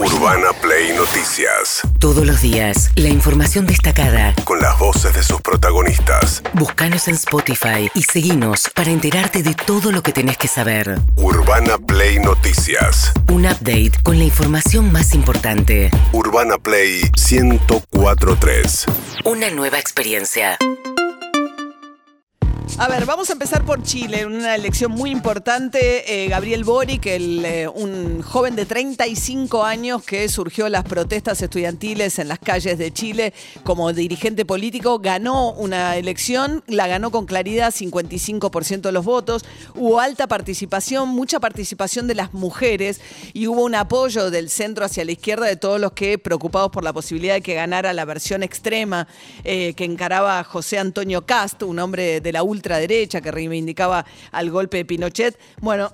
Urbana Play Noticias. Todos los días, la información destacada con las voces de sus protagonistas. Búscanos en Spotify y seguinos para enterarte de todo lo que tenés que saber. Urbana Play Noticias. Un update con la información más importante. Urbana Play 104.3. Una nueva experiencia. A ver, vamos a empezar por Chile, una elección muy importante. Gabriel Boric, un joven de 35 años que surgió las protestas estudiantiles en las calles de Chile como dirigente político, ganó una elección, la ganó con claridad, 55% de los votos, hubo alta participación, mucha participación de las mujeres y hubo un apoyo del centro hacia la izquierda de todos los que, preocupados por la posibilidad de que ganara la versión extrema que encaraba José Antonio Kast, un hombre de la ultraderecha que reivindicaba al golpe de Pinochet. Bueno,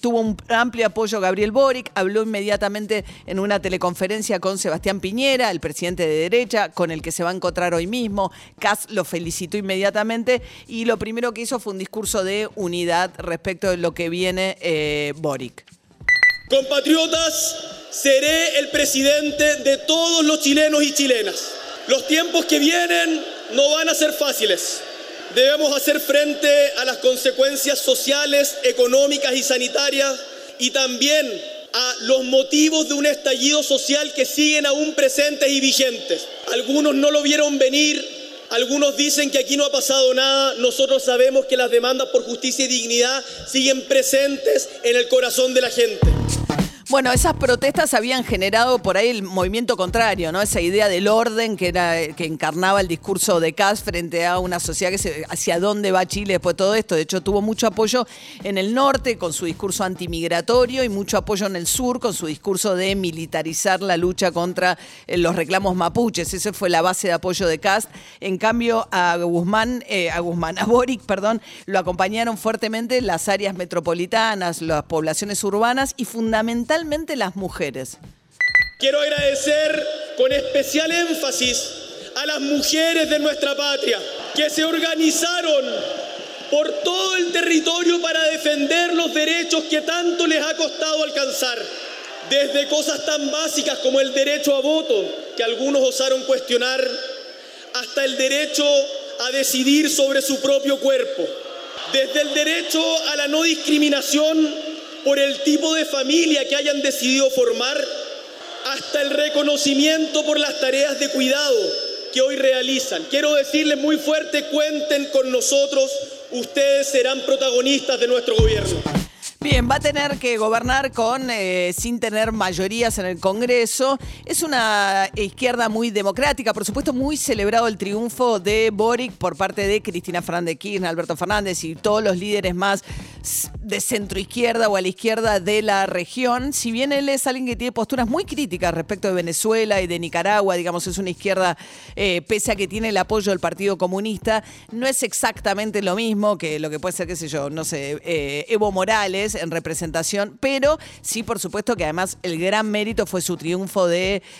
tuvo un amplio apoyo Gabriel Boric, habló inmediatamente en una teleconferencia con Sebastián Piñera, el presidente de derecha, con el que se va a encontrar hoy mismo. Kast lo felicitó inmediatamente y lo primero que hizo fue un discurso de unidad respecto de lo que viene Boric. Compatriotas, seré el presidente de todos los chilenos y chilenas. Los tiempos que vienen no van a ser fáciles. Debemos hacer frente a las consecuencias sociales, económicas y sanitarias y también a los motivos de un estallido social que siguen aún presentes y vigentes. Algunos no lo vieron venir, algunos dicen que aquí no ha pasado nada. Nosotros sabemos que las demandas por justicia y dignidad siguen presentes en el corazón de la gente. Bueno, esas protestas habían generado por ahí el movimiento contrario, ¿no? Esa idea del orden que encarnaba el discurso de Kast frente a una sociedad hacia dónde va Chile después de todo esto. De hecho, tuvo mucho apoyo en el norte con su discurso antimigratorio y mucho apoyo en el sur con su discurso de militarizar la lucha contra los reclamos mapuches. Esa fue la base de apoyo de Kast. En cambio, a Boric, lo acompañaron fuertemente las áreas metropolitanas, las poblaciones urbanas y fundamentalmente las mujeres. Quiero agradecer con especial énfasis a las mujeres de nuestra patria que se organizaron por todo el territorio para defender los derechos que tanto les ha costado alcanzar. Desde cosas tan básicas como el derecho a voto, que algunos osaron cuestionar, hasta el derecho a decidir sobre su propio cuerpo. Desde el derecho a la no discriminación por el tipo de familia que hayan decidido formar, hasta el reconocimiento por las tareas de cuidado que hoy realizan. Quiero decirles muy fuerte, cuenten con nosotros, ustedes serán protagonistas de nuestro gobierno. Bien, va a tener que gobernar sin tener mayorías en el Congreso. Es una izquierda muy democrática, por supuesto muy celebrado el triunfo de Boric por parte de Cristina Fernández de Kirchner, Alberto Fernández y todos los líderes más de centro izquierda o a la izquierda de la región. Si bien él es alguien que tiene posturas muy críticas respecto de Venezuela y de Nicaragua, digamos, es una izquierda, pese a que tiene el apoyo del Partido Comunista, no es exactamente lo mismo que lo que puede ser, Evo Morales, en representación, pero sí, por supuesto que además el gran mérito fue su triunfo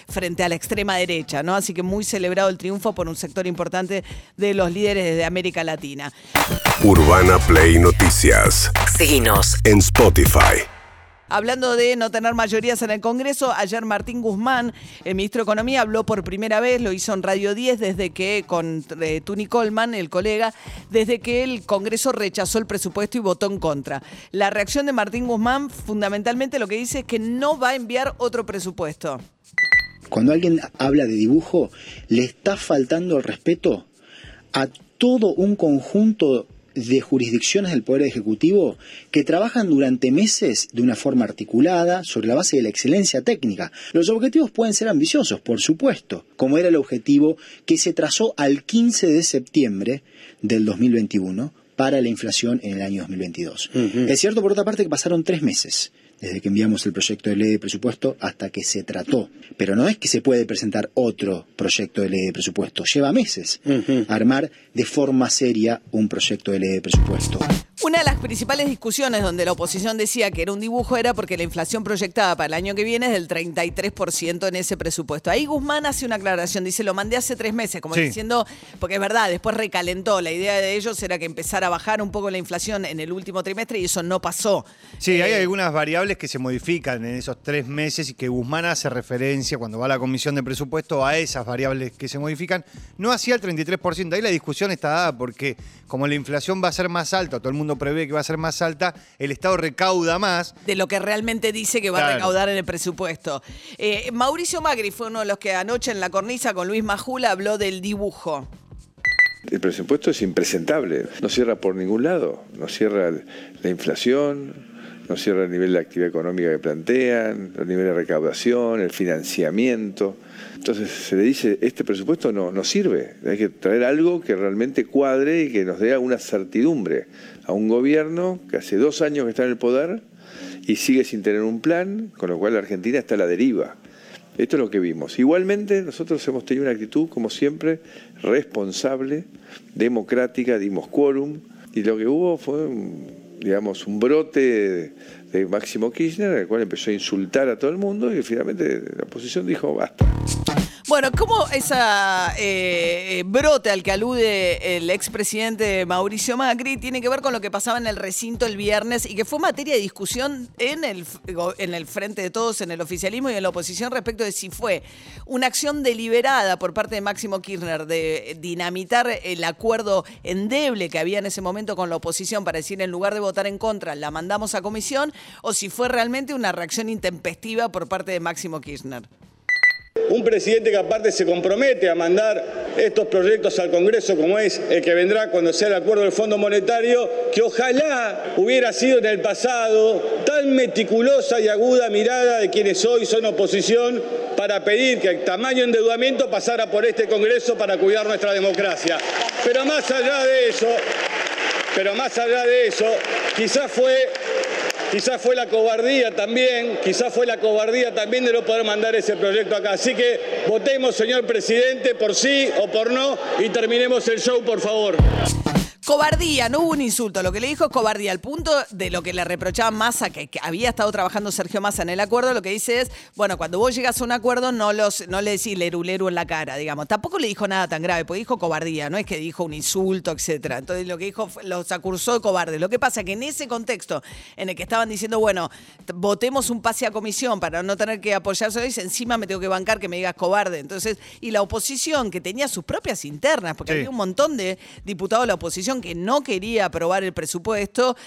frente a la extrema derecha, ¿no? Así que muy celebrado el triunfo por un sector importante de los líderes de América Latina. Urbana Play Noticias. Síguenos en Spotify. Hablando de no tener mayorías en el Congreso, ayer Martín Guzmán, el ministro de Economía, habló por primera vez, lo hizo en Radio 10 desde que, con Tony Coleman, el colega, desde que el Congreso rechazó el presupuesto y votó en contra. La reacción de Martín Guzmán, fundamentalmente lo que dice es que no va a enviar otro presupuesto. Cuando alguien habla de dibujo, le está faltando el respeto a todo un conjunto de jurisdicciones del Poder Ejecutivo que trabajan durante meses de una forma articulada sobre la base de la excelencia técnica. Los objetivos pueden ser ambiciosos, por supuesto, como era el objetivo que se trazó al 15 de septiembre del 2021 para la inflación en el año 2022. Uh-huh. Es cierto, por otra parte, que pasaron 3 meses desde que enviamos el proyecto de ley de presupuesto hasta que se trató. Pero no es que se puede presentar otro proyecto de ley de presupuesto. Lleva meses armar de forma seria un proyecto de ley de presupuesto. Una de las principales discusiones donde la oposición decía que era un dibujo era porque la inflación proyectada para el año que viene es del 33% en ese presupuesto. Ahí Guzmán hace una aclaración, dice, lo mandé hace 3 meses, como diciendo, porque es verdad, después recalentó. La idea de ellos era que empezara a bajar un poco la inflación en el último trimestre y eso no pasó. Sí, hay algunas variables que se modifican en esos 3 meses y que Guzmán hace referencia cuando va a la Comisión de Presupuesto a esas variables que se modifican. No hacía el 33%. Ahí la discusión está dada porque como la inflación va a ser más alta, todo el mundo prevé que va a ser más alta, el Estado recauda más. De lo que realmente dice que va a recaudar en el presupuesto. Mauricio Macri fue uno de los que anoche en la cornisa con Luis Majul habló del dibujo. El presupuesto es impresentable, no cierra por ningún lado, no cierra la inflación, no cierra el nivel de actividad económica que plantean, el nivel de recaudación, el financiamiento. Entonces se le dice, este presupuesto no sirve, hay que traer algo que realmente cuadre y que nos dé una certidumbre a un gobierno que hace 2 años que está en el poder y sigue sin tener un plan, con lo cual la Argentina está a la deriva. Esto es lo que vimos. Igualmente, nosotros hemos tenido una actitud, como siempre, responsable, democrática, dimos quórum, y lo que hubo fue, digamos, un brote de Máximo Kirchner, el cual empezó a insultar a todo el mundo, y finalmente la oposición dijo, basta. Bueno, ¿cómo esa brote al que alude el expresidente Mauricio Macri tiene que ver con lo que pasaba en el recinto el viernes y que fue materia de discusión en el frente de todos, en el oficialismo y en la oposición respecto de si fue una acción deliberada por parte de Máximo Kirchner de dinamitar el acuerdo endeble que había en ese momento con la oposición para decir en lugar de votar en contra la mandamos a comisión o si fue realmente una reacción intempestiva por parte de Máximo Kirchner? Un presidente que aparte se compromete a mandar estos proyectos al Congreso, como es el que vendrá cuando sea el acuerdo del Fondo Monetario, que ojalá hubiera sido en el pasado tan meticulosa y aguda mirada de quienes hoy son oposición para pedir que el tamaño de endeudamiento pasara por este Congreso para cuidar nuestra democracia. Pero más allá de eso, quizás fue la cobardía también, de no poder mandar ese proyecto acá. Así que votemos, señor presidente, por sí o por no y terminemos el show, por favor. Cobardía, no hubo un insulto. Lo que le dijo es cobardía. Al punto de lo que le reprochaba Massa, que había estado trabajando Sergio Massa en el acuerdo, lo que dice es, bueno, cuando vos llegas a un acuerdo no le decís leruleru en la cara, digamos. Tampoco le dijo nada tan grave, porque dijo cobardía, no es que dijo un insulto, etcétera. Entonces lo que dijo, los acusó de cobardes. Lo que pasa es que en ese contexto en el que estaban diciendo, bueno, votemos un pase a comisión para no tener que apoyarse, dice, encima me tengo que bancar que me digas cobarde. Entonces, y la oposición, que tenía sus propias internas, porque había un montón de diputados de la oposición que no quería aprobar el presupuesto,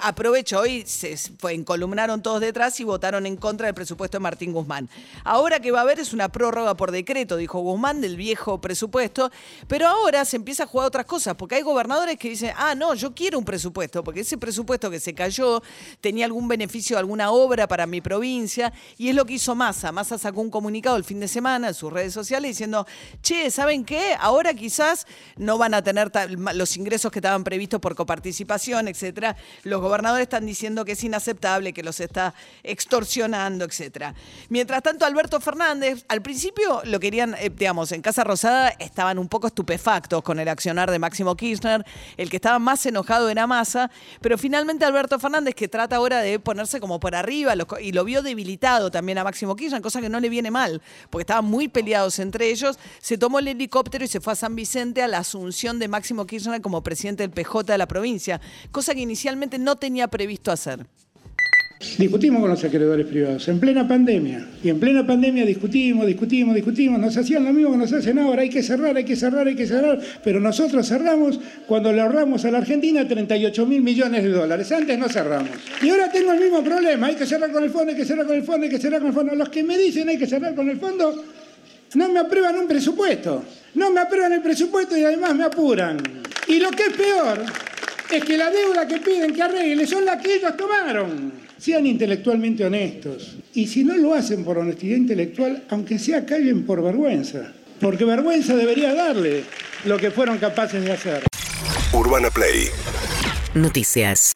aprovecho, hoy se encolumnaron todos detrás y votaron en contra del presupuesto de Martín Guzmán. Ahora que va a haber es una prórroga por decreto, dijo Guzmán, del viejo presupuesto, pero ahora se empieza a jugar otras cosas, porque hay gobernadores que dicen, no, yo quiero un presupuesto, porque ese presupuesto que se cayó tenía algún beneficio, alguna obra para mi provincia, y es lo que hizo Massa. Massa sacó un comunicado el fin de semana en sus redes sociales diciendo, che, ¿saben qué? Ahora quizás no van a tener los ingresos que estaban previstos por coparticipación, etcétera. Los gobernadores están diciendo que es inaceptable, que los está extorsionando, etcétera. Mientras tanto, Alberto Fernández, al principio lo querían, digamos, en Casa Rosada estaban un poco estupefactos con el accionar de Máximo Kirchner, el que estaba más enojado era Massa, pero finalmente Alberto Fernández, que trata ahora de ponerse como por arriba, y lo vio debilitado también a Máximo Kirchner, cosa que no le viene mal, porque estaban muy peleados entre ellos, se tomó el helicóptero y se fue a San Vicente a la asunción de Máximo Kirchner como presidente del PJ de la provincia, cosa que inicialmente no tenía previsto hacer. Discutimos con los acreedores privados en plena pandemia, y en plena pandemia discutimos, nos hacían lo mismo que nos hacen ahora, hay que cerrar, pero nosotros cerramos cuando le ahorramos a la Argentina $38 mil millones, antes no cerramos. Y ahora tengo el mismo problema, hay que cerrar con el fondo, los que me dicen hay que cerrar con el fondo, no me aprueban un presupuesto, y además me apuran. Y lo que es peor es que la deuda que piden que arregle son las que ellos tomaron. Sean intelectualmente honestos. Y si no lo hacen por honestidad intelectual, aunque sea callen por vergüenza. Porque vergüenza debería darle lo que fueron capaces de hacer. Urbana Play. Noticias.